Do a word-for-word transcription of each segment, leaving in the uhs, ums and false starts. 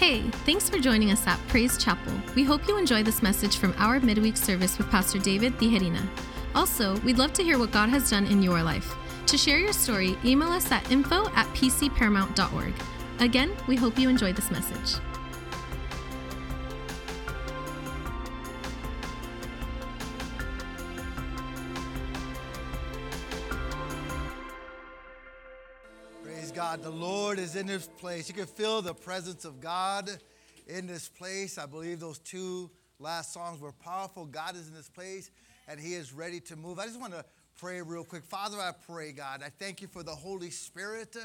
Hey, thanks for joining us at Praise Chapel. We hope you enjoy this message from our midweek service with Pastor David Tijerina. Also, we'd love to hear what God has done in your life. To share your story, email us at info at p c paramount dot org. Again, we hope you enjoy this message. Praise God. The Lord is in this place. You can feel the presence of God in this place. I believe those two last songs were powerful. God is in this place, and He is ready to move. I just want to pray real quick. Father, I pray, God, I thank you for the Holy Spirit.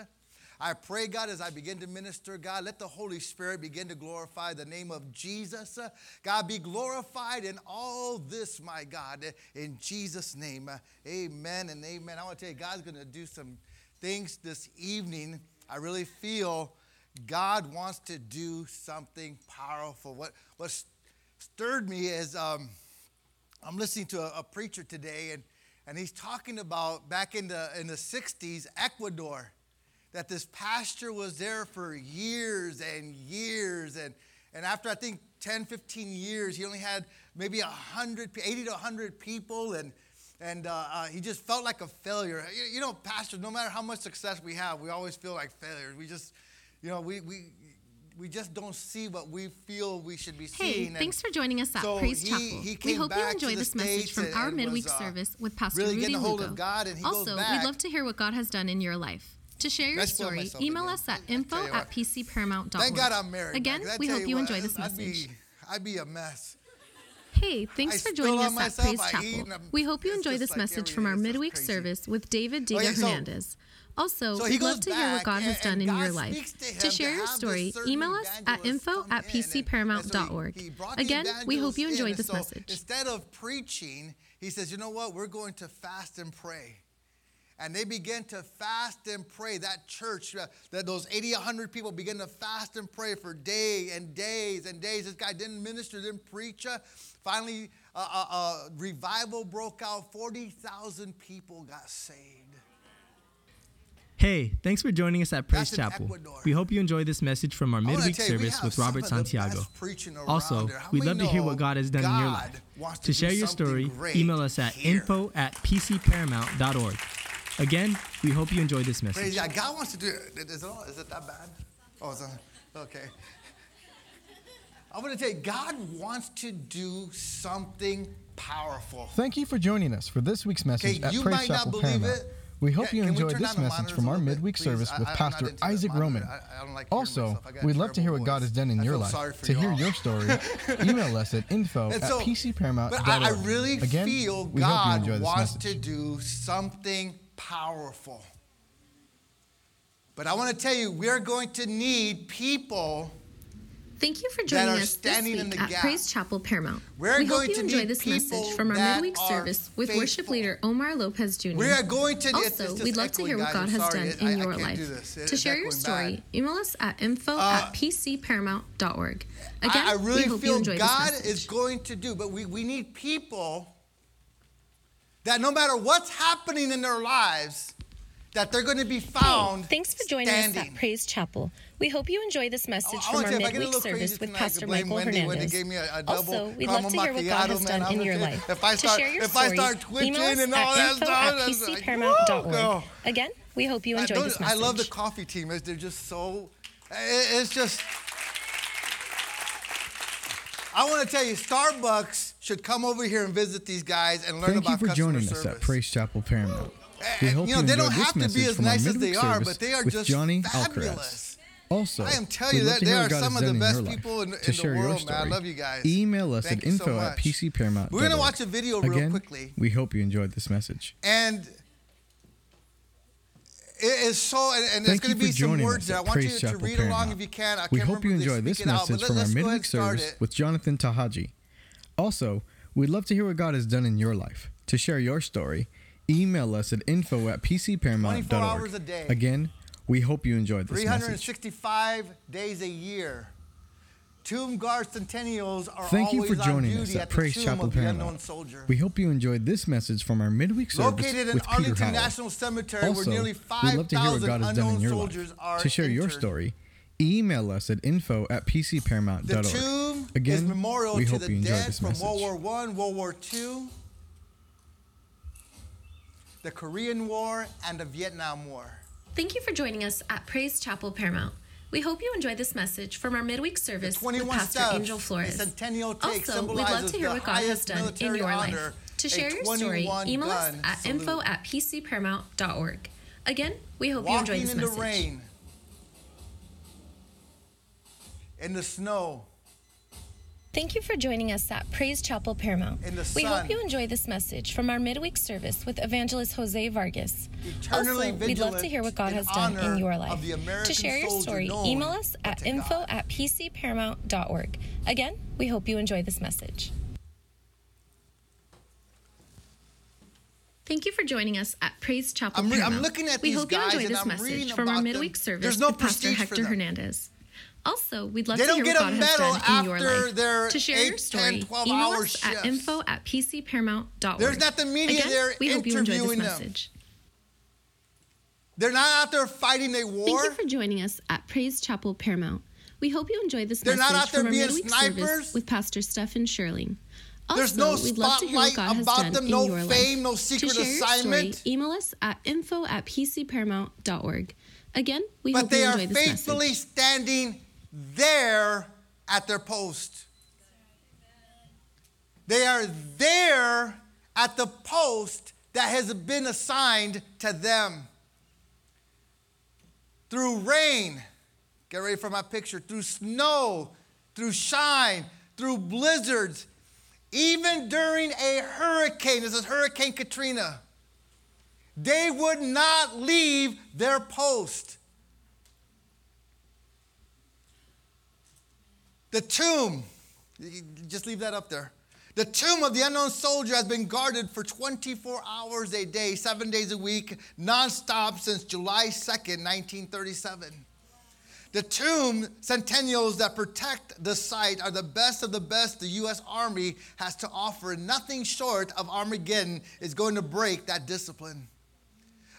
I pray, God, as I begin to minister, God, let the Holy Spirit begin to glorify the name of Jesus. God, be glorified in all this, my God, in Jesus' name. Amen and amen. I want to tell you, God's going to do some things this evening. I really feel God wants to do something powerful. What, what stirred me is um, I'm listening to a, a preacher today, and And he's talking about back in the in the sixties, Ecuador, that this pastor was there for years and years. And, and after, I think, ten, fifteen years, he only had maybe one hundred, eighty to one hundred people. And, and uh, uh, he just felt like a failure. You, you know, pastors, no matter how much success we have, we always feel like failures. We just, you know, we... we We just don't see what we feel we should be seeing. Hey, thanks for joining us at so Praise he, Chapel. He we hope you enjoy this message from our midweek was, uh, service with Pastor really Rudy Lugo. God, also, we'd love to hear what God has done in your life. To share your Let's story, email again. us at info at p c paramount dot org. Thank God I'm married. Again, we hope you what, enjoy this message. I'd be, I'd be a mess. Hey, thanks for joining us at Praise Chapel. We hope you enjoy this message from our midweek service with David Diga Hernandez. Also, we'd love to hear what God has done in your life. To share your story, email us at info at p c paramount dot org. Again, we hope you enjoyed this message. Instead of preaching, he says, you know what? We're going to fast and pray. And they began to fast and pray. That church, that those eighty, one hundred people began to fast and pray for day and days and days. This guy didn't minister, didn't preach. Finally, a, a, a revival broke out. forty thousand people got saved. Hey, thanks for joining us at Praise Chapel. Ecuador. We hope you enjoy this message from our midweek you, service with Robert Santiago. Also, we'd love to hear what God has done God in your life. To, to share your story, email us at here. info at p c paramount dot org. Again, we hope you enjoy this message. Praise God. God wants to do it. Is it, all, is it that bad? Oh, it's a, okay. I want to tell you, God wants to do something powerful. Thank you for joining us for this week's message okay, at Praise Chapel Paramount. It. We hope yeah, you enjoyed this message from our midweek service with Pastor Isaac Roman. Also, we'd love to hear what God has done in your life. To hear your story, email us at info at p c paramount dot org. I really feel God wants to do something powerful. But I want to tell you, we're going to need people. Thank you for joining us this week at Praise Chapel Paramount. We're we hope you enjoy this message from our midweek service with faithful. worship leader Omar Lopez Junior We are going to also, we'd love to hear what God has sorry, done in I, your I life. It to share your story, bad. email us at info uh, at p c paramount dot org. Again, I, I really we hope feel you enjoy God this is going to do, but we, we need people that no matter what's happening in their lives, that they're going to be found hey, thanks for joining standing. us at Praise Chapel. We hope you enjoy this message I, I from our midweek service with Pastor Michael Wendy Hernandez. Wendy a, a also, we'd love to hear what God has done man, in your life. If I start, to share your if story, I start twitching and all that stuff, p c paramount dot org. Like, Again, we hope you enjoy this message. I love the coffee team. They're just so, it, it's just, I want to tell you, Starbucks should come over here and visit these guys and learn Thank about customer service. Thank you for joining service. us at Praise Chapel Paramount. We hope you know, you they don't have to be as nice as they are, but they are just fabulous. Also, I am telling you that they are some of the best people in, in the world, man. I love you guys. Email us at info at p c paramount dot org. We're going to watch a video real quickly. We hope you enjoyed this message. And it is so, and there's going to be some words that I want you to read along if you can. We hope you enjoyed this message from our midweek service with Jonathan Tahajj. Also, we'd love to hear what God has done in your life. To share your story, email us at info at p c paramount dot org. Again, we hope you enjoyed this three hundred sixty-five message. Days a year. Tomb guard centennials are Thank always you for joining us at, at Praise Chapel Paramount. We hope you enjoyed this message from our midweek service Located with Peter Howell. National Cemetery, also, where nearly five, we'd love to hear what God has done in your life. To share entered. your story, Email us at info at p c paramount dot org. The tomb Again, is memorial we to hope the you dead this from message. World War One, World War Two, the Korean War, and the Vietnam War. Thank you for joining us at Praise Chapel Paramount. We hope you enjoy this message from our midweek service with Pastor Angel Flores. Also, we'd love to hear what God has done in your life. To share your story, email us at info at p c paramount dot org. Again, we hope you enjoy this message. Walking in the rain, in the snow. Thank you for joining us at Praise Chapel Paramount. We hope you enjoy this message from our midweek service with Evangelist Jose Vargas. Also, we'd love to hear what God has done in your life. To share your story, email us at info at p c paramount dot org. Again, we hope you enjoy this message. Thank you for joining us at Praise Chapel I'm re- Paramount. I'm looking at we these hope guys you enjoy this message from our midweek them. service no with Pastor Hector Hernandez. Also, we'd love they to hear what God has done in your life. To share your story, email us at info at p c paramount dot org. There's not the media Again, there we hope you enjoy this them. message. They're not out there fighting a war. Thank you for joining us at Praise Chapel Paramount. We hope you enjoy this They're message from our midweek service with Pastor Stephen Shirling. Also, There's no we'd love to hear what God has done them, in no your fame, life. No secret to share your assignment. Story, email us at info at p c paramount dot org. Again, we but hope you enjoy this message. But they are faithfully standing there at their post. They are there at the post that has been assigned to them. Through rain, get ready for my picture, through snow, through shine, through blizzards, even during a hurricane. This is Hurricane Katrina. They would not leave their post. The tomb, just leave that up there. The tomb of the unknown soldier has been guarded for twenty-four hours a day, seven days a week, nonstop since July second, nineteen thirty-seven. The tomb sentinels that protect the site are the best of the best the U S Army has to offer. Nothing short of Armageddon is going to break that discipline.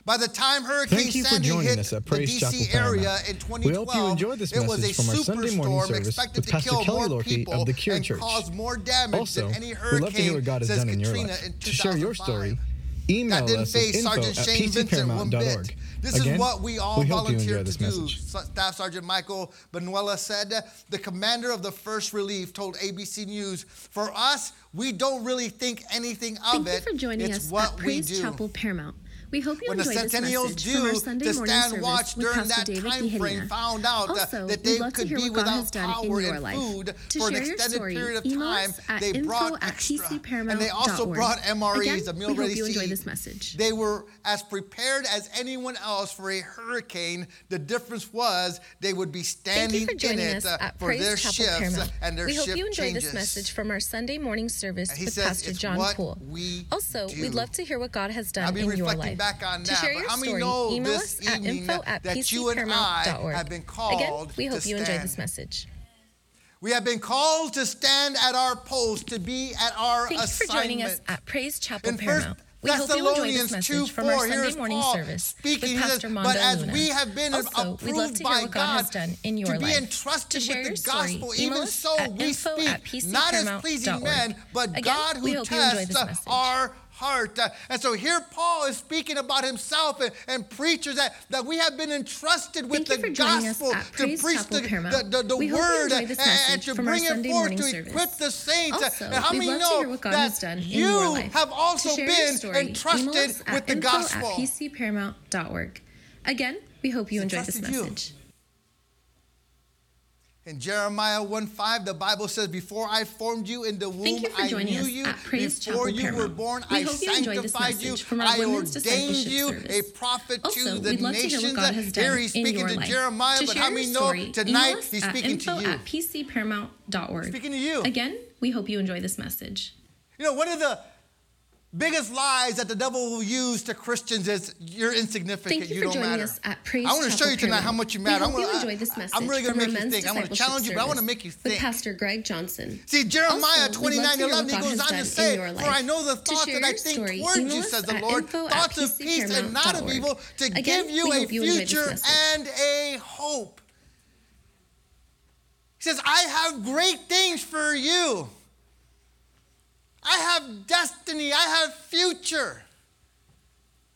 By the time Hurricane Sandy hit the D C area in twenty twelve, it was a superstorm expected to kill more people and cause more damage than any hurricane since Katrina in two thousand five. To share your story, email us at info at p c paramount dot org. That didn't phase Sergeant Shane Vincent one bit. This is what we all volunteered to do, Staff Sergeant Michael Benuela said. The commander of the First Relief told A B C News, "For us, we don't really think anything of it. Thank you for joining us at Praise Chapel Paramount. We hope you when enjoyed this message do, from our Sunday morning stand watch service during with Pastor David Tijerina. Found out also, that they we'd love could to hear what God has done in your life. To share your story, email us at info at p c paramount dot org. And they also brought M R Es, a meal ready seat. We hope you enjoy this message. They were as prepared as anyone else for a hurricane. The difference was they would be standing in it uh, for their shifts and their shift changes. We hope you enjoyed this message from our Sunday morning service with Pastor John Poole. Also, we'd love to hear what God has done in your life. Back on to that. Share your but how story, many know email this us at info at that you and I have been called Again, we hope to you stand. Enjoy this message. We have been called to stand at our post, to be at our Thank assignment. Thank you for joining us at Praise Chapel In Paramount. First, we hope you enjoy this message from our Sunday morning Paul service speaking, with Pastor Mondo But as Luna. We have been also, approved we'd love to hear by what God has done in your to life. Be entrusted to share with your the gospel, story, even so we speak, not as pleasing men, but Again, God who tests our heart. Uh, and so here Paul is speaking about himself and, and preachers that, that we have been entrusted with the gospel to preach the, the, the, the word and, and to bring it forth, to equip the saints. Also, and how many know that you have also been story, entrusted with the gospel? p c paramount dot org. Again, we hope you enjoyed this message. You. In Jeremiah one five, the Bible says, "Before I formed you in the womb, you I knew you. Before you Paramount. Were born, we I sanctified you. I ordained you service. A prophet also, to the nations." To Here he's speaking to life. Jeremiah, to but how many know tonight he's speaking to you? p c paramount dot org. Speaking to you. Again, we hope you enjoy this message. You know, one of the biggest lies that the devil will use to Christians is you're insignificant. Thank you, you for don't joining matter. Us at Praise I want to show Chapel you tonight Paramount. How much you matter. I want to enjoy this message. I'm really going to make you think. I want to challenge you, but I want to make you think. With Paspastor Greg Johnson. See, Jeremiah twenty-nine eleven, he goes on to say, "For I know the thoughts that I think towards you, says the Lord, thoughts of peace and not of evil, to give you a future and a hope." says, I have great things for you. I have destiny. I have future.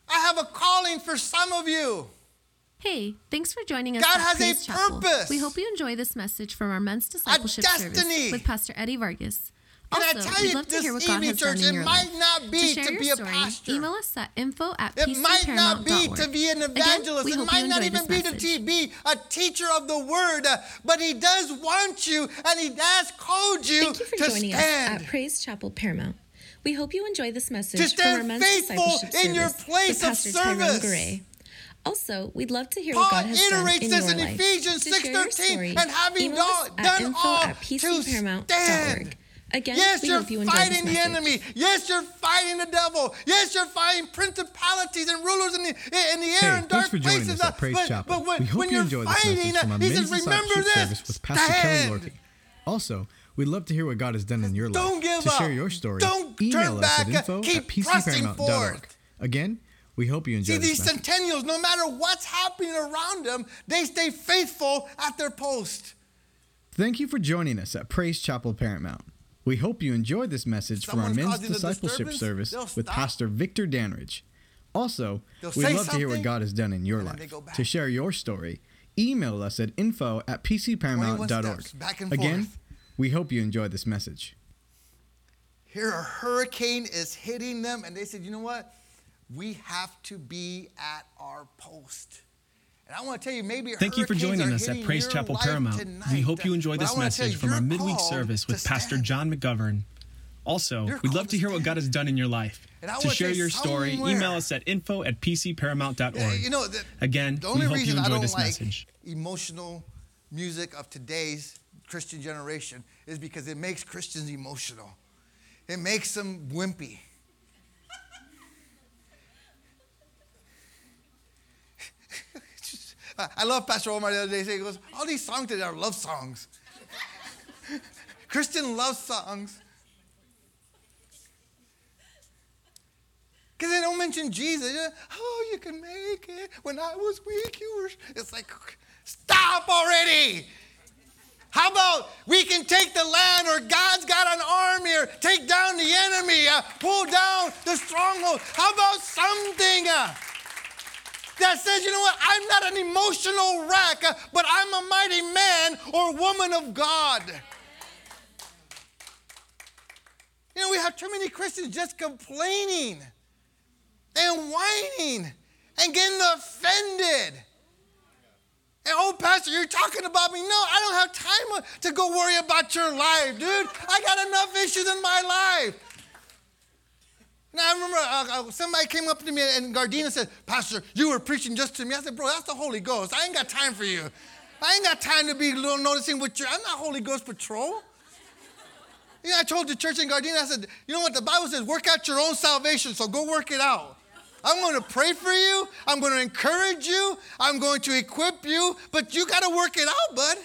I have a calling for some of you. Hey, thanks for joining us. God has a purpose. We hope you enjoy this message from our men's discipleship service with Pastor Eddie Vargas. Also, and I tell you, this evening, church, it might not be to be a pastor. Email us at info at pcparamount dot org. It might not be to be an evangelist. It might not even be to be a teacher of the word. But he does want you, and he has called you to stand. Thank you for joining us at Praise Chapel Paramount. We hope you enjoy this message. To stand faithful in your place of service. Also, we'd love to hear Paul what God has done in your life. Ephesians to share your story, and having email us at info at pcparamount dot org. Again, yes, you're you fighting the enemy. Yes, you're fighting the devil. Yes, you're fighting principalities and rulers in the, in the air hey, and dark places. Us at Praise but, Chapel. But when, we hope when you you're enjoy fighting, this message from our he says, remember this, with Pastor Kelly. Also, we'd love to hear what God has done in your life. Don't give to up. Share your story, don't email turn us back. At info Keep at pcparamount dot org. Again, we hope you enjoy See, this See, these message. Centennials, no matter what's happening around them, they stay faithful at their post. Thank you for joining us at Praise Chapel Paramount. We hope you enjoyed this message from our men's discipleship service with Pastor Victor Danridge. Also, we'd love to hear what God has done in your life. To share your story, email us at info at pcparamount dot org. Again, we hope you enjoyed this message. Here a hurricane is hitting them, and they said, you know what? We have to be at our post. And I want to tell you, maybe Thank you for joining us at Praise Chapel Paramount. Tonight. We hope you enjoy this message from our midweek service with Pastor John McGovern. Also, you're we'd love to, to hear what God has done in your life. To share your story, email us at info at pcparamount dot org. Yeah, you know, the, Again, the only we hope reason you enjoy I don't this like message. Emotional music of today's Christian generation is because it makes Christians emotional. It makes them wimpy. I love Pastor Omar the other day. He goes, all these songs today are love songs. Christian love songs. Because they don't mention Jesus. Oh, you can make it. When I was weak, you were... It's like, stop already. How about we can take the land, or God's got an arm here. Take down the enemy. Uh, pull down the stronghold. How about something... Uh, that says, you know what, I'm not an emotional wreck, but I'm a mighty man or woman of God. You know, we have too many Christians just complaining and whining and getting offended. And, oh, Pastor, you're talking about me. No, I don't have time to go worry about your life, dude. I got enough issues in my life. Now, I remember uh, somebody came up to me and Gardena said, Pastor, you were preaching just to me. I said, bro, that's the Holy Ghost. I ain't got time for you. I ain't got time to be noticing what you're, I'm not Holy Ghost patrol. You know, I told the church in Gardena, I said, you know what, the Bible says, work out your own salvation, so go work it out. I'm going to pray for you. I'm going to encourage you. I'm going to equip you, but you got to work it out, bud.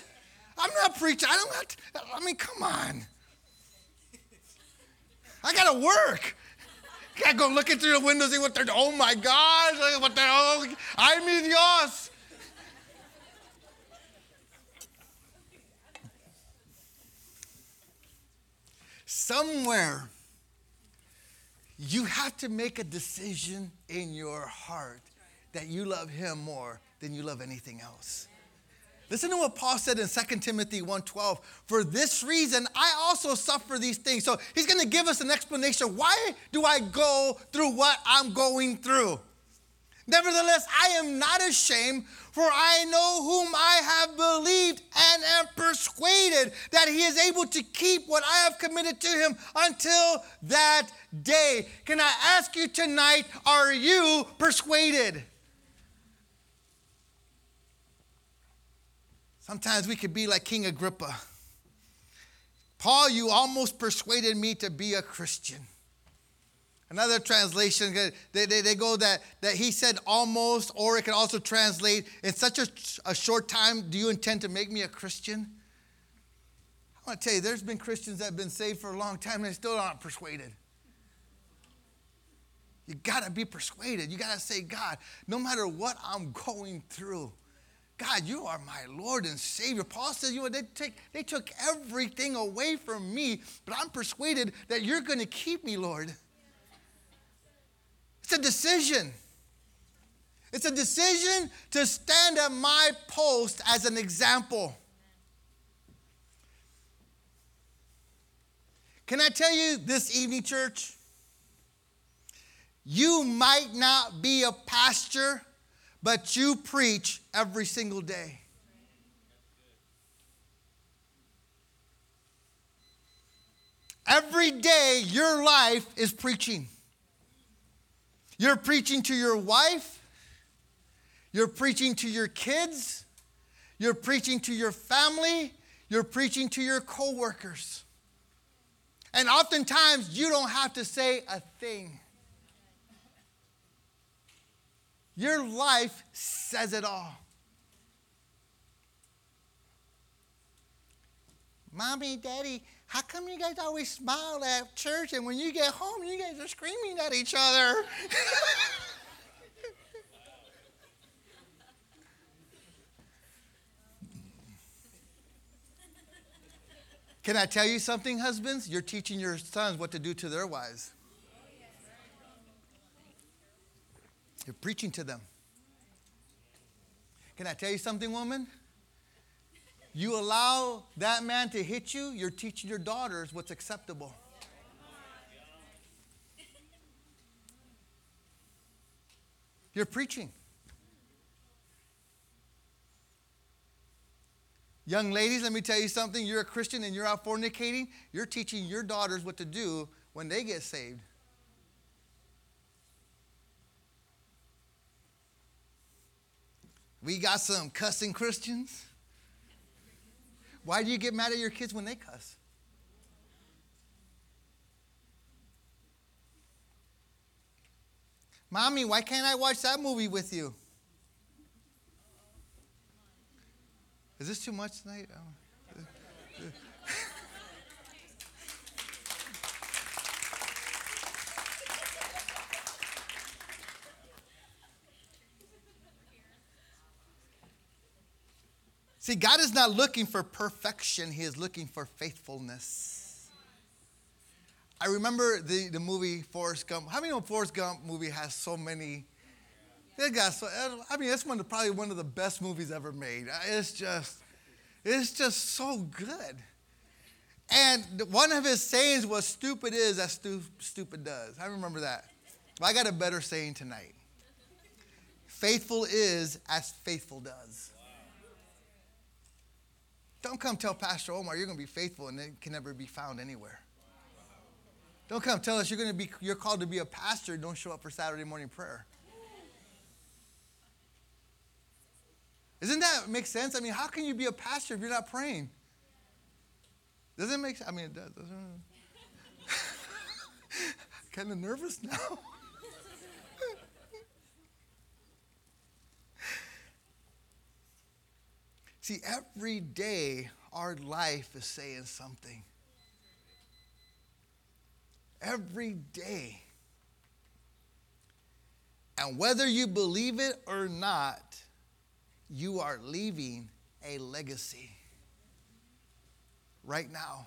I'm not preaching. I don't have to, I mean, come on. I got to work. I go looking through the windows and see what they're doing. Oh, my gosh. What they're oh, I mean, Dios. Somewhere, you have to make a decision in your heart that you love him more than you love anything else. Listen to what Paul said in Second Timothy one twelve. For this reason, I also suffer these things. So he's going to give us an explanation. Why do I go through what I'm going through? Nevertheless, I am not ashamed, for I know whom I have believed and am persuaded that he is able to keep what I have committed to him until that day. Can I ask you tonight, are you persuaded? Sometimes we could be like King Agrippa. Paul, you almost persuaded me to be a Christian. Another translation, they, they, they go that, that he said almost, or it can also translate, in such a, a short time, do you intend to make me a Christian? I want to tell you, there's been Christians that have been saved for a long time and they still aren't persuaded. You got to be persuaded. You got to say, God, no matter what I'm going through, God, you are my Lord and Savior. Paul says, you know, they, take, they took everything away from me, but I'm persuaded that you're going to keep me, Lord. It's a decision. It's a decision to stand at my post as an example. Can I tell you this evening, church? You might not be a pastor, but you preach every single day. Every day your life is preaching. You're preaching to your wife. You're preaching to your kids. You're preaching to your family. You're preaching to your coworkers. And oftentimes you don't have to say a thing. Your life says it all. Mommy, Daddy, how come you guys always smile at church and when you get home, you guys are screaming at each other? Can I tell you something, husbands? You're teaching your sons what to do to their wives. You're preaching to them. Can I tell you something, woman? You allow that man to hit you, you're teaching your daughters what's acceptable. You're preaching. Young ladies, let me tell you something. You're a Christian and you're out fornicating. You're teaching your daughters what to do when they get saved. We got some cussing Christians. Why do you get mad at your kids when they cuss? Mommy, why can't I watch that movie with you? Is this too much tonight? Oh. See, God is not looking for perfection. He is looking for faithfulness. I remember the, the movie Forrest Gump. How many know Forrest Gump movie has so many? It got so, I mean, it's one of, probably one of the best movies ever made. It's just, it's just so good. And one of his sayings was, stupid is as stu- stupid does. I remember that. But I got a better saying tonight. Faithful is as faithful does. Don't come tell Pastor Omar you're going to be faithful and it can never be found anywhere. Don't come tell us you're going to be you're called to be a pastor. Don't show up for Saturday morning prayer. Isn't that make sense? I mean, how can you be a pastor if you're not praying? Does it make sense? I mean, it does. Doesn't it? I'm kind of nervous now. See, every day our life is saying something. Every day. And whether you believe it or not, you are leaving a legacy. Right now.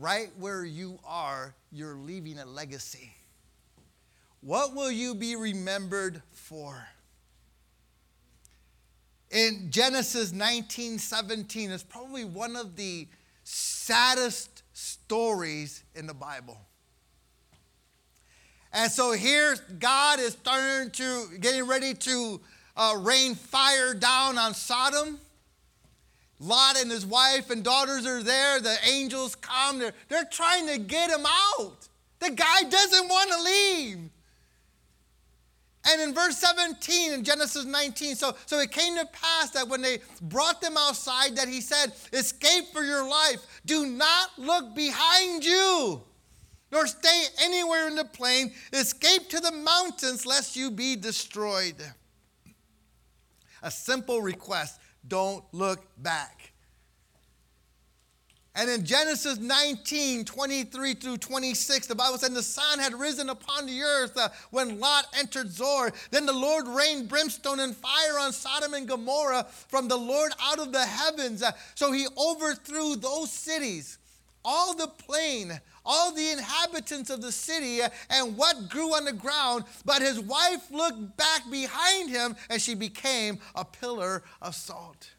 Right where you are, you're leaving a legacy. What will you be remembered for? In Genesis nineteen seventeen, it's probably one of the saddest stories in the Bible. And so here God is starting to, getting ready to uh, rain fire down on Sodom. Lot and his wife and daughters are there. The angels come. They're, they're trying to get him out. The guy doesn't want to leave. And in verse seventeen in Genesis nineteen, so, so it came to pass that when they brought them outside that he said, escape for your life. Do not look behind you, nor stay anywhere in the plain. Escape to the mountains lest you be destroyed. A simple request, don't look back. And in Genesis nineteen, twenty-three through twenty-six, the Bible said, and the sun had risen upon the earth uh, when Lot entered Zoar. Then the Lord rained brimstone and fire on Sodom and Gomorrah from the Lord out of the heavens. Uh, so he overthrew those cities, all the plain, all the inhabitants of the city, uh, and what grew on the ground. But his wife looked back behind him, and she became a pillar of salt.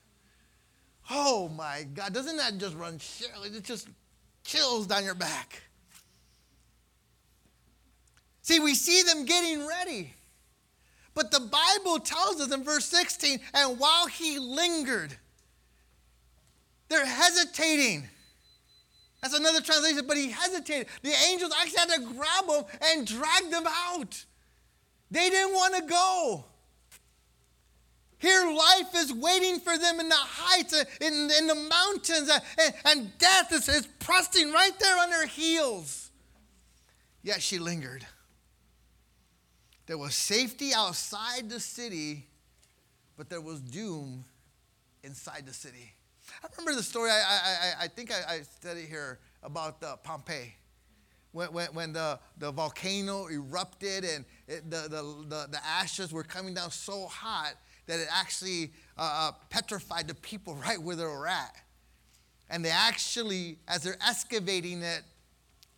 Oh my God, doesn't that just run chills? It just chills down your back. See, we see them getting ready. But the Bible tells us in verse sixteen, and while he lingered, they're hesitating. That's another translation, but he hesitated. The angels actually had to grab him and drag them out. They didn't want to go. Here life is waiting for them in the heights, in, in the mountains, and, and death is, is pressing right there on their heels. Yet she lingered. There was safety outside the city, but there was doom inside the city. I remember the story, I, I, I think I, I studied here about uh, Pompeii. When, when, when the, the volcano erupted and it, the, the, the, the ashes were coming down so hot that it actually uh, petrified the people right where they were at. And they actually, as they're excavating it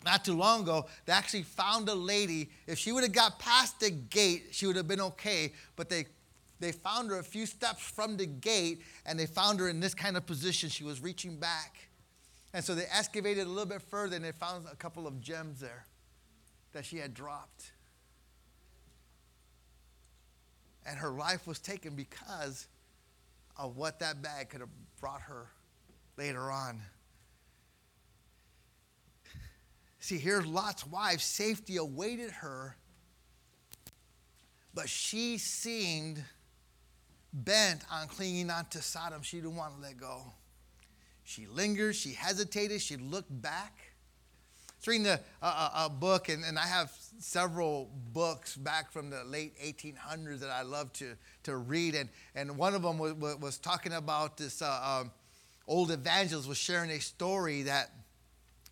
not too long ago, they actually found a lady. If she would have got past the gate, she would have been okay. But they, they found her a few steps from the gate, and they found her in this kind of position. She was reaching back. And so they excavated a little bit further, and they found a couple of gems there that she had dropped. And her life was taken because of what that bag could have brought her later on. See, here's Lot's wife. Safety awaited her, but she seemed bent on clinging on to Sodom. She didn't want to let go. She lingered. She hesitated. She looked back. Reading the, uh, a book, and, and I have several books back from the late eighteen hundreds that I love to, to read, and, and one of them was, was talking about this uh, um, old evangelist was sharing a story that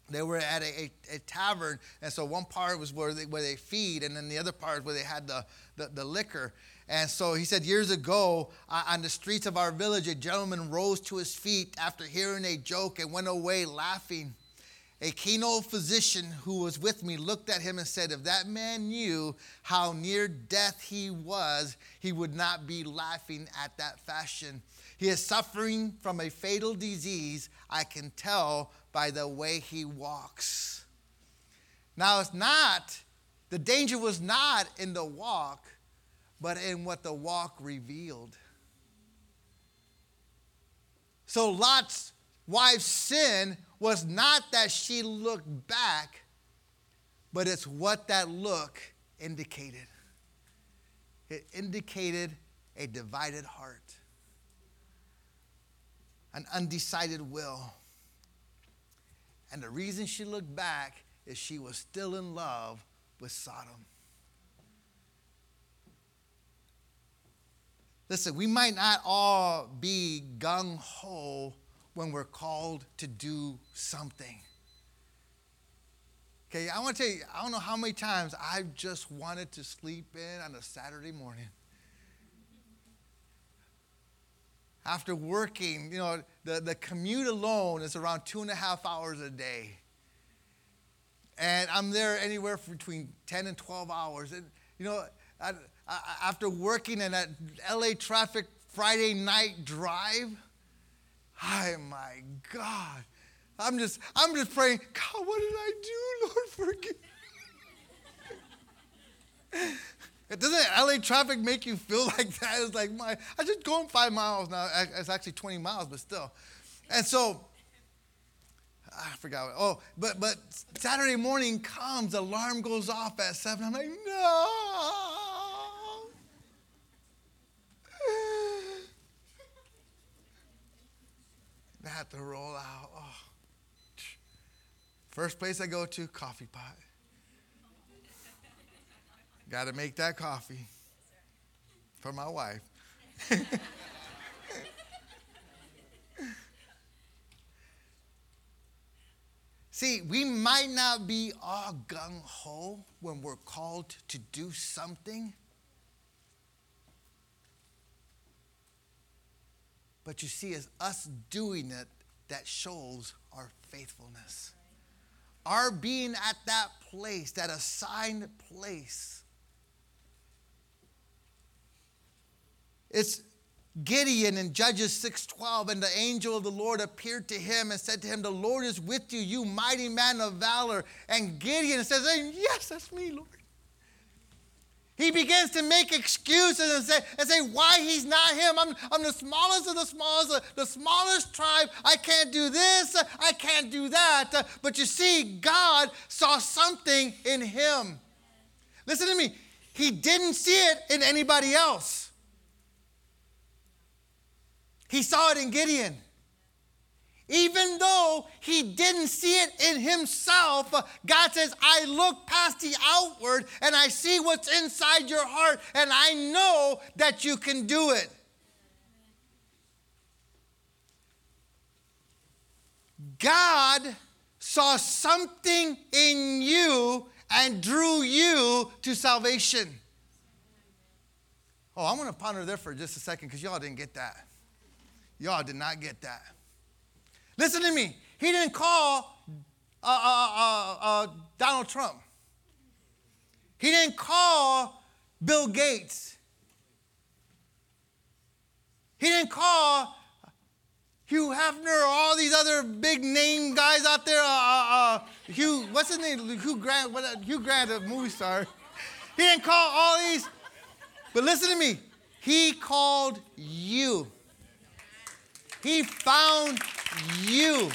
they were at a, a, a tavern, and so one part was where they, where they feed, and then the other part was where they had the, the, the liquor. And so he said, years ago, uh, on the streets of our village, a gentleman rose to his feet after hearing a joke and went away laughing. A keen old physician who was with me looked at him and said, if that man knew how near death he was, he would not be laughing at that fashion. He is suffering from a fatal disease. I can tell by the way he walks. Now, it's not, the danger was not in the walk, but in what the walk revealed. So Lot's wife's sin was not that she looked back, but it's what that look indicated. It indicated a divided heart, an undecided will. And the reason she looked back is she was still in love with Sodom. Listen, we might not all be gung-ho when we're called to do something. Okay, I want to tell you, I don't know how many times I've just wanted to sleep in on a Saturday morning. After working, you know, the, the commute alone is around two and a half hours a day. And I'm there anywhere from between ten and twelve hours. And, you know, I, I, after working in that L A traffic Friday night drive, oh my God, I'm just, I'm just praying, God, what did I do? Lord, forgive me. Doesn't L A traffic make you feel like that? It's like, my, I just go on five miles now. It's actually twenty miles, but still. And so, I forgot. What, oh, but, but Saturday morning comes, alarm goes off at seven. I'm like, no. I have to roll out. Oh. First place I go to, coffee pot. Got to make that coffee for my wife. See, we might not be all gung-ho when we're called to do something. But you see, it's us doing it that shows our faithfulness. Our being at that place, that assigned place. It's Gideon in Judges six twelve, and the angel of the Lord appeared to him and said to him, "The Lord is with you, you mighty man of valor." And Gideon says, "Yes, that's me, Lord." He begins to make excuses and say, and say why he's not him. I'm, I'm the smallest of the smallest, the smallest tribe. I can't do this. I can't do that. But you see, God saw something in him. Listen to me. He didn't see it in anybody else. He saw it in Gideon. Even though he didn't see it in himself, God says, I look past the outward and I see what's inside your heart, and I know that you can do it. God saw something in you and drew you to salvation. Oh, I'm going to ponder there for just a second because y'all didn't get that. Y'all did not get that. Listen to me. He didn't call uh, uh, uh, uh, Donald Trump. He didn't call Bill Gates. He didn't call Hugh Hefner or all these other big name guys out there. Uh, uh, uh, Hugh, what's his name? Hugh Grant, what, uh, Hugh Grant, a movie star. He didn't call all these. But listen to me. He called you. He found you.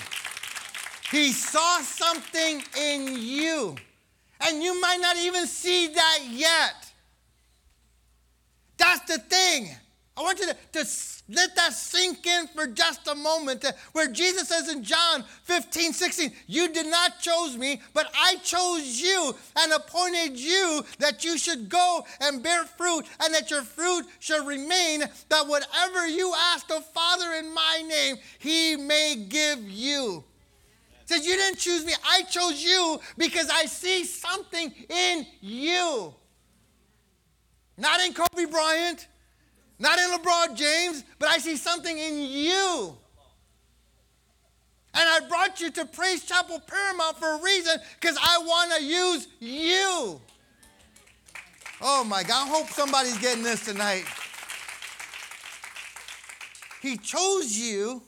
He saw something in you. And you might not even see that yet. That's the thing. I want you to, to let that sink in for just a moment. Where Jesus says in John fifteen, sixteen, you did not choose me, but I chose you and appointed you that you should go and bear fruit and that your fruit should remain, that whatever you ask the Father in my name, he may give you. He says, you didn't choose me. I chose you because I see something in you. Not in Kobe Bryant. Not in LeBron James, but I see something in you. And I brought you to Praise Chapel Paramount for a reason, because I want to use you. Oh, my God. I hope somebody's getting this tonight. He chose you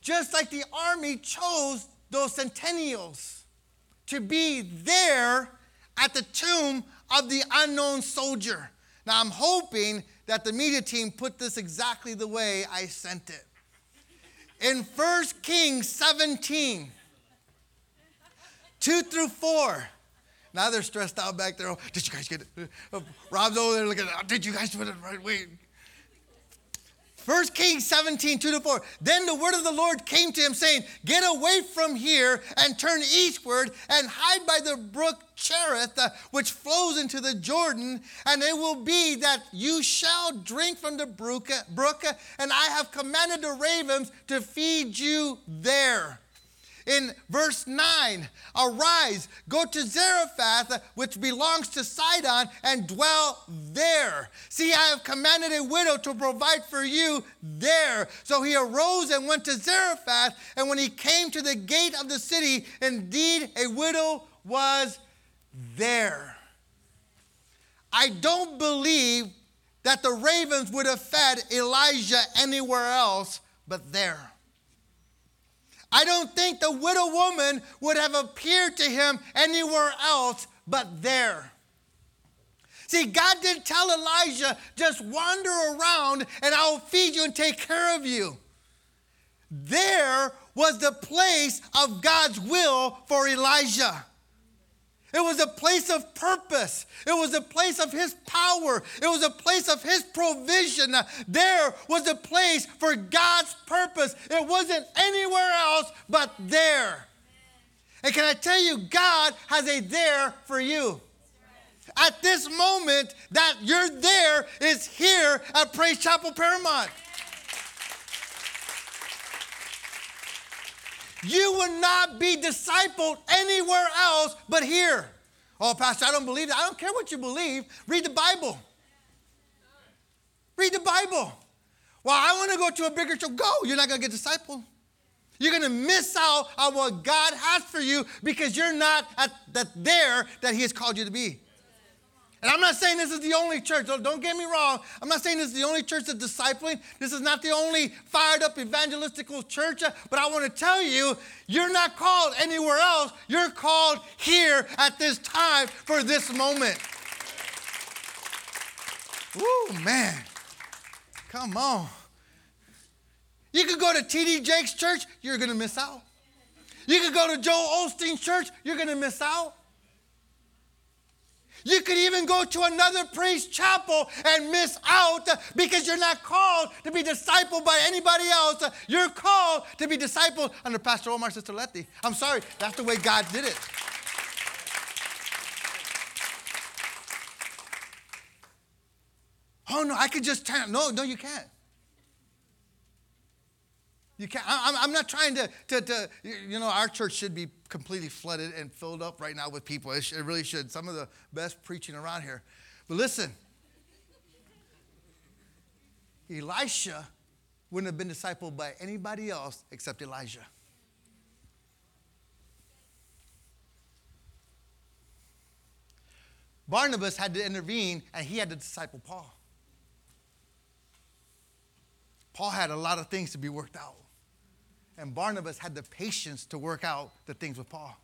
just like the army chose those centennials to be there at the tomb of the unknown soldier. Now, I'm hoping that the media team put this exactly the way I sent it. In First Kings seventeen, two through four. Now they're stressed out back there. Oh, did you guys get it? Oh, Rob's over there looking. Oh, did you guys put it right way? First Kings seventeen, two to four. Then the word of the Lord came to him, saying, get away from here and turn eastward and hide by the brook Cherith, uh, which flows into the Jordan. And it will be that you shall drink from the brook, brook uh, and I have commanded the ravens to feed you there. In verse nine, arise, go to Zarephath, which belongs to Sidon, and dwell there. See, I have commanded a widow to provide for you there. So he arose and went to Zarephath, and when he came to the gate of the city, indeed a widow was there. I don't believe that the ravens would have fed Elijah anywhere else but there. I don't think the widow woman would have appeared to him anywhere else but there. See, God didn't tell Elijah, just wander around and I'll feed you and take care of you. There was the place of God's will for Elijah. It was a place of purpose. It was a place of his power. It was a place of his provision. There was a place for God's purpose. It wasn't anywhere else but there. And can I tell you, God has a there for you. At this moment, that you're there is here at Praise Chapel Paramount. You will not be discipled anywhere else but here. Oh, Pastor, I don't believe that. I don't care what you believe. Read the Bible. Read the Bible. Well, I want to go to a bigger church. Go. You're not going to get discipled. You're going to miss out on what God has for you because you're not at that there that he has called you to be. And I'm not saying this is the only church. Don't get me wrong. I'm not saying this is the only church that's discipling. This is not the only fired up evangelistical church. But I want to tell you, you're not called anywhere else. You're called here at this time for this moment. Woo, man. Come on. You could go to T D Jake's church. You're going to miss out. You could go to Joel Osteen's church. You're going to miss out. You could even go to another priest's chapel and miss out because you're not called to be discipled by anybody else. You're called to be discipled under Pastor Omar, Sister Letty. I'm sorry, that's the way God did it. Oh, no, I could just turn. No, no, you can't. You can't. I'm, I'm not trying to, to, to, you know, our church should be completely flooded and filled up right now with people. It, should, it really should. Some of the best preaching around here. But listen, Elisha wouldn't have been discipled by anybody else except Elijah. Barnabas had to intervene, and he had to disciple Paul. Paul had a lot of things to be worked out. And Barnabas had the patience to work out the things with Paul.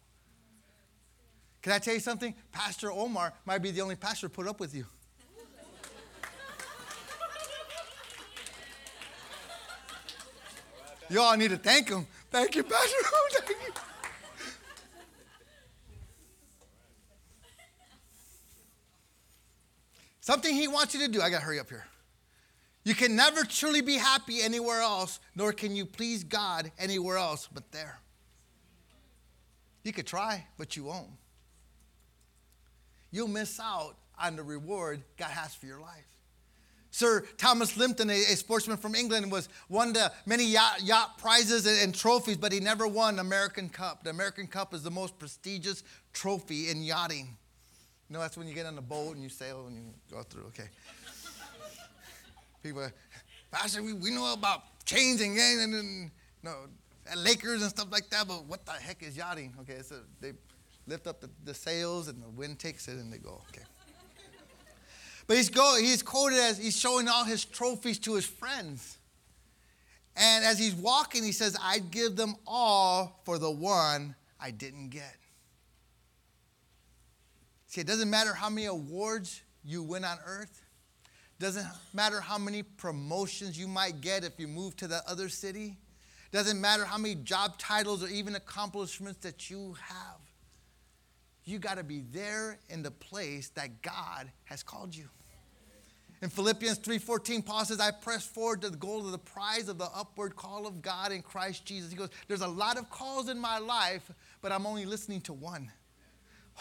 Can I tell you something? Pastor Omar might be the only pastor put up with you. You all need to thank him. Thank you, Pastor Omar. Something he wants you to do. I got to hurry up here. You can never truly be happy anywhere else, nor can you please God anywhere else but there. You could try, but you won't. You'll miss out on the reward God has for your life. Sir Thomas Limpton, a, a sportsman from England, was won the many yacht, yacht prizes and, and trophies, but he never won the American Cup. The American Cup is the most prestigious trophy in yachting. You know, that's when you get on the boat and you sail and you go through, okay. People, Pastor, we, we know about chains and gangs and, and you know, Lakers and stuff like that, but what the heck is yachting? Okay, so they lift up the, the sails and the wind takes it and they go, okay. But he's, go, he's quoted as he's showing all his trophies to his friends. And as he's walking, he says, I'd give them all for the one I didn't get. See, it doesn't matter how many awards you win on earth. Doesn't matter how many promotions you might get if you move to the other city. Doesn't matter how many job titles or even accomplishments that you have. You got to be there in the place that God has called you. In Philippians three fourteen, Paul says, I press forward to the goal of the prize of the upward call of God in Christ Jesus. He goes, there's a lot of calls in my life, but I'm only listening to one.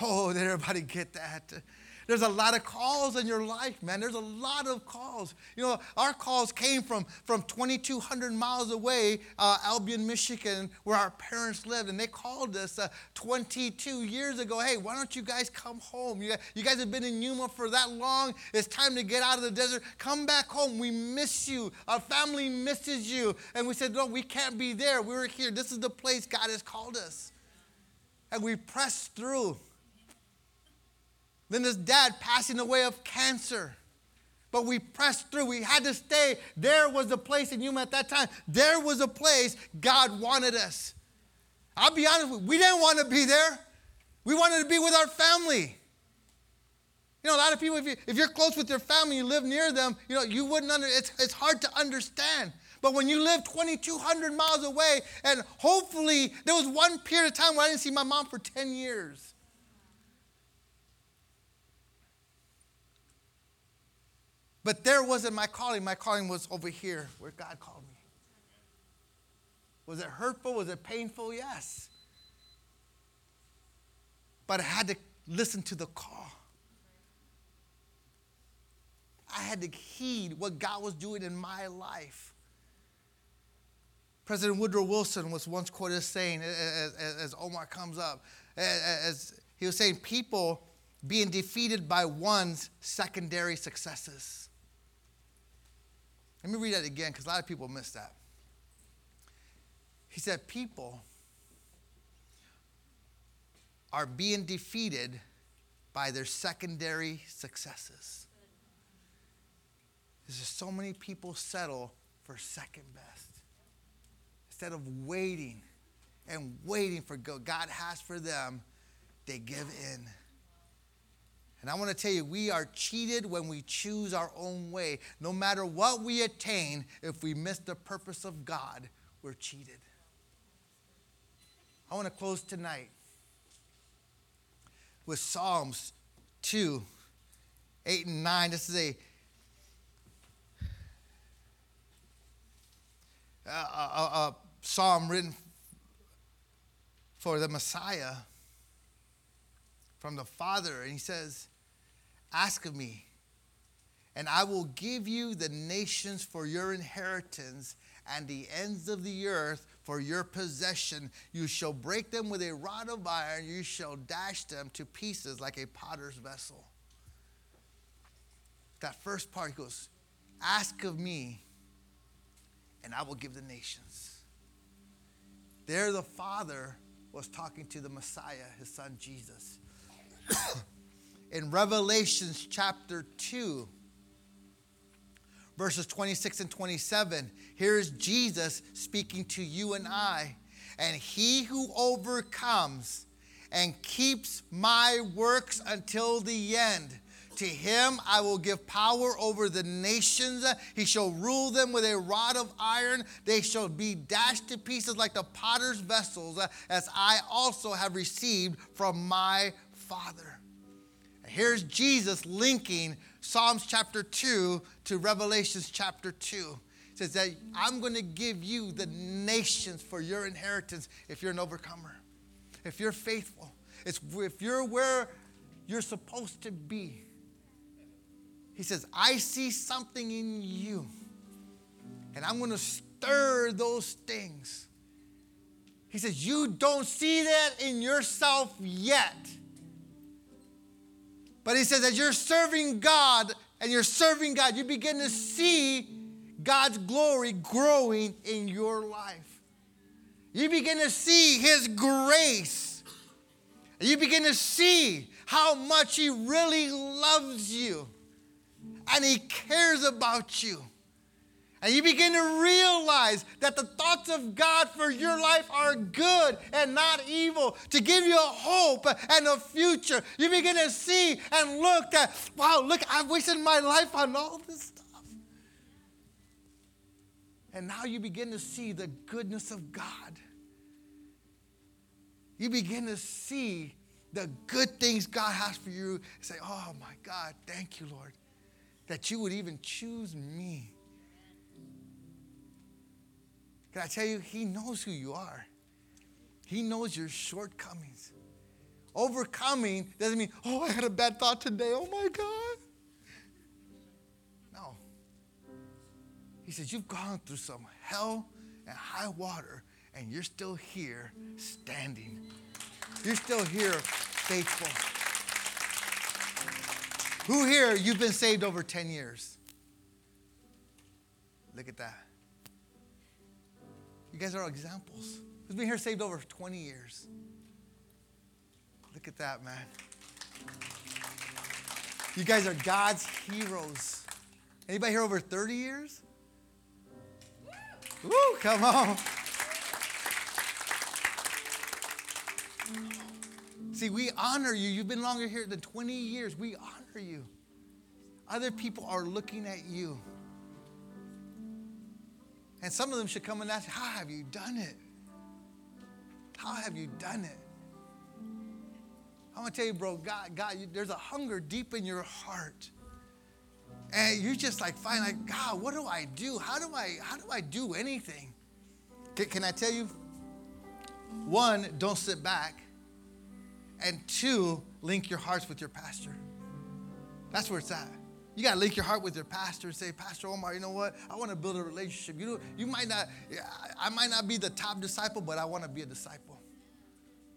Oh, did everybody get that? There's a lot of calls in your life, man. There's a lot of calls. You know, our calls came from, from twenty-two hundred miles away, uh, Albion, Michigan, where our parents lived. And they called us uh, twenty-two years ago. Hey, why don't you guys come home? You, you guys have been in Yuma for that long. It's time to get out of the desert. Come back home. We miss you. Our family misses you. And we said, no, we can't be there. We were here. This is the place God has called us. And we pressed through. Then his dad passing away of cancer. But we pressed through. We had to stay. There was the place in Yuma at that time. There was a place God wanted us. I'll be honest with you. We didn't want to be there. We wanted to be with our family. You know, a lot of people, if, you, if you're close with your family, you live near them, you know, you wouldn't under, it's, it's hard to understand. But when you live twenty-two hundred miles away, and hopefully there was one period of time where I didn't see my mom for ten years. But there wasn't my calling. My calling was over here where God called me. Was it hurtful? Was it painful? Yes. But I had to listen to the call. I had to heed what God was doing in my life. President Woodrow Wilson was once quoted as saying, as, as, as Omar comes up, as, as he was saying, people being defeated by one's secondary successes. Let me read that again, because a lot of people miss that. He said, people are being defeated by their secondary successes. There's just so many people settle for second best. Instead of waiting and waiting for what God has for them, they give in. And I want to tell you, we are cheated when we choose our own way. No matter what we attain, if we miss the purpose of God, we're cheated. I want to close tonight with Psalms two, eight and nine. This is a a, a, a psalm written for the Messiah from the Father. And he says, ask of me, and I will give you the nations for your inheritance and the ends of the earth for your possession. You shall break them with a rod of iron. You shall dash them to pieces like a potter's vessel. That first part goes, ask of me, and I will give the nations. There the Father was talking to the Messiah, his son Jesus. In Revelations chapter two, verses twenty-six and twenty-seven, here is Jesus speaking to you and I. And he who overcomes and keeps my works until the end, to him I will give power over the nations. He shall rule them with a rod of iron. They shall be dashed to pieces like the potter's vessels, as I also have received from my Father. And here's Jesus linking Psalms chapter two to Revelations chapter two. It says that I'm going to give you the nations for your inheritance if you're an overcomer, if you're faithful, it's, if you're where you're supposed to be. He says, I see something in you, and I'm going to stir those things. He says, you don't see that in yourself yet. But he says, as you're serving God and you're serving God, you begin to see God's glory growing in your life. You begin to see his grace. You begin to see how much he really loves you and he cares about you. And you begin to realize that the thoughts of God for your life are good and not evil, to give you a hope and a future. You begin to see and look at, wow, look, I've wasted my life on all this stuff. And now you begin to see the goodness of God. You begin to see the good things God has for you. Say, oh my God, thank you, Lord, that you would even choose me. Can I tell you, he knows who you are. He knows your shortcomings. Overcoming doesn't mean, oh, I had a bad thought today. Oh, my God. No. He says, you've gone through some hell and high water, and you're still here standing. You're still here faithful. Who here, you've been saved over ten years? Look at that. You guys are examples. Who's been here saved over twenty years? Look at that, man. You guys are God's heroes. Anybody here over thirty years? Woo! Woo, come on. See, we honor you. You've been longer here than twenty years. We honor you. Other people are looking at you. And some of them should come and ask, how have you done it? How have you done it? I want to tell you, bro, God, God, you, there's a hunger deep in your heart. And you're just like, fine, like, God, what do I do? How do I, how do I do anything? Can, can I tell you? One, don't sit back. And two, link your hearts with your pastor. That's where it's at. You got to link your heart with your pastor and say, Pastor Omar, you know what? I want to build a relationship. You know, you might not, I might not be the top disciple, but I want to be a disciple.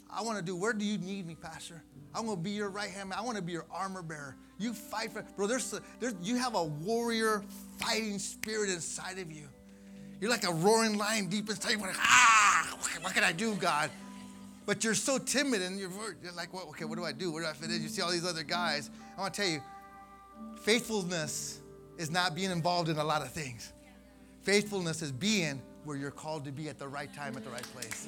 I want to do, where do you need me, Pastor? I'm going to be your right hand man. I want to be your armor bearer. You fight for, bro, there's, there's, you have a warrior fighting spirit inside of you. You're like a roaring lion deep inside. You're like, ah, what can I do, God? But you're so timid and you're, you're like, well, okay, what do I do? Where do I fit in? You see all these other guys. I want to tell you, faithfulness is not being involved in a lot of things. Faithfulness is being where you're called to be at the right time, at the right place.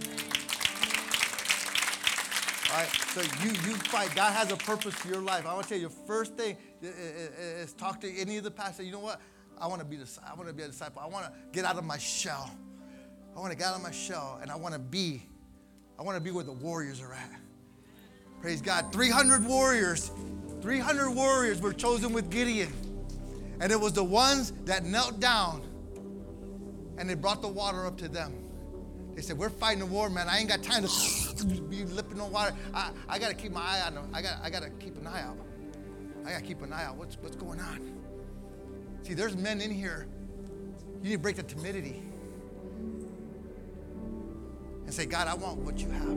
All right, so you you fight. God has a purpose for your life. I want to tell you, the first thing is talk to any of the pastors. You know what? I want to be I want to be a disciple. I want to get out of my shell. I want to get out of my shell, and I want to be. I want to be where the warriors are at. Praise God. three hundred warriors. three hundred warriors were chosen with Gideon. And it was the ones that knelt down and they brought the water up to them. They said, we're fighting a war, man. I ain't got time to be lipping on water. I, I got to keep my eye on them. I got I got to keep an eye out. I got to keep an eye out. What's, what's going on? See, there's men in here. You need to break the timidity and say, God, I want what you have.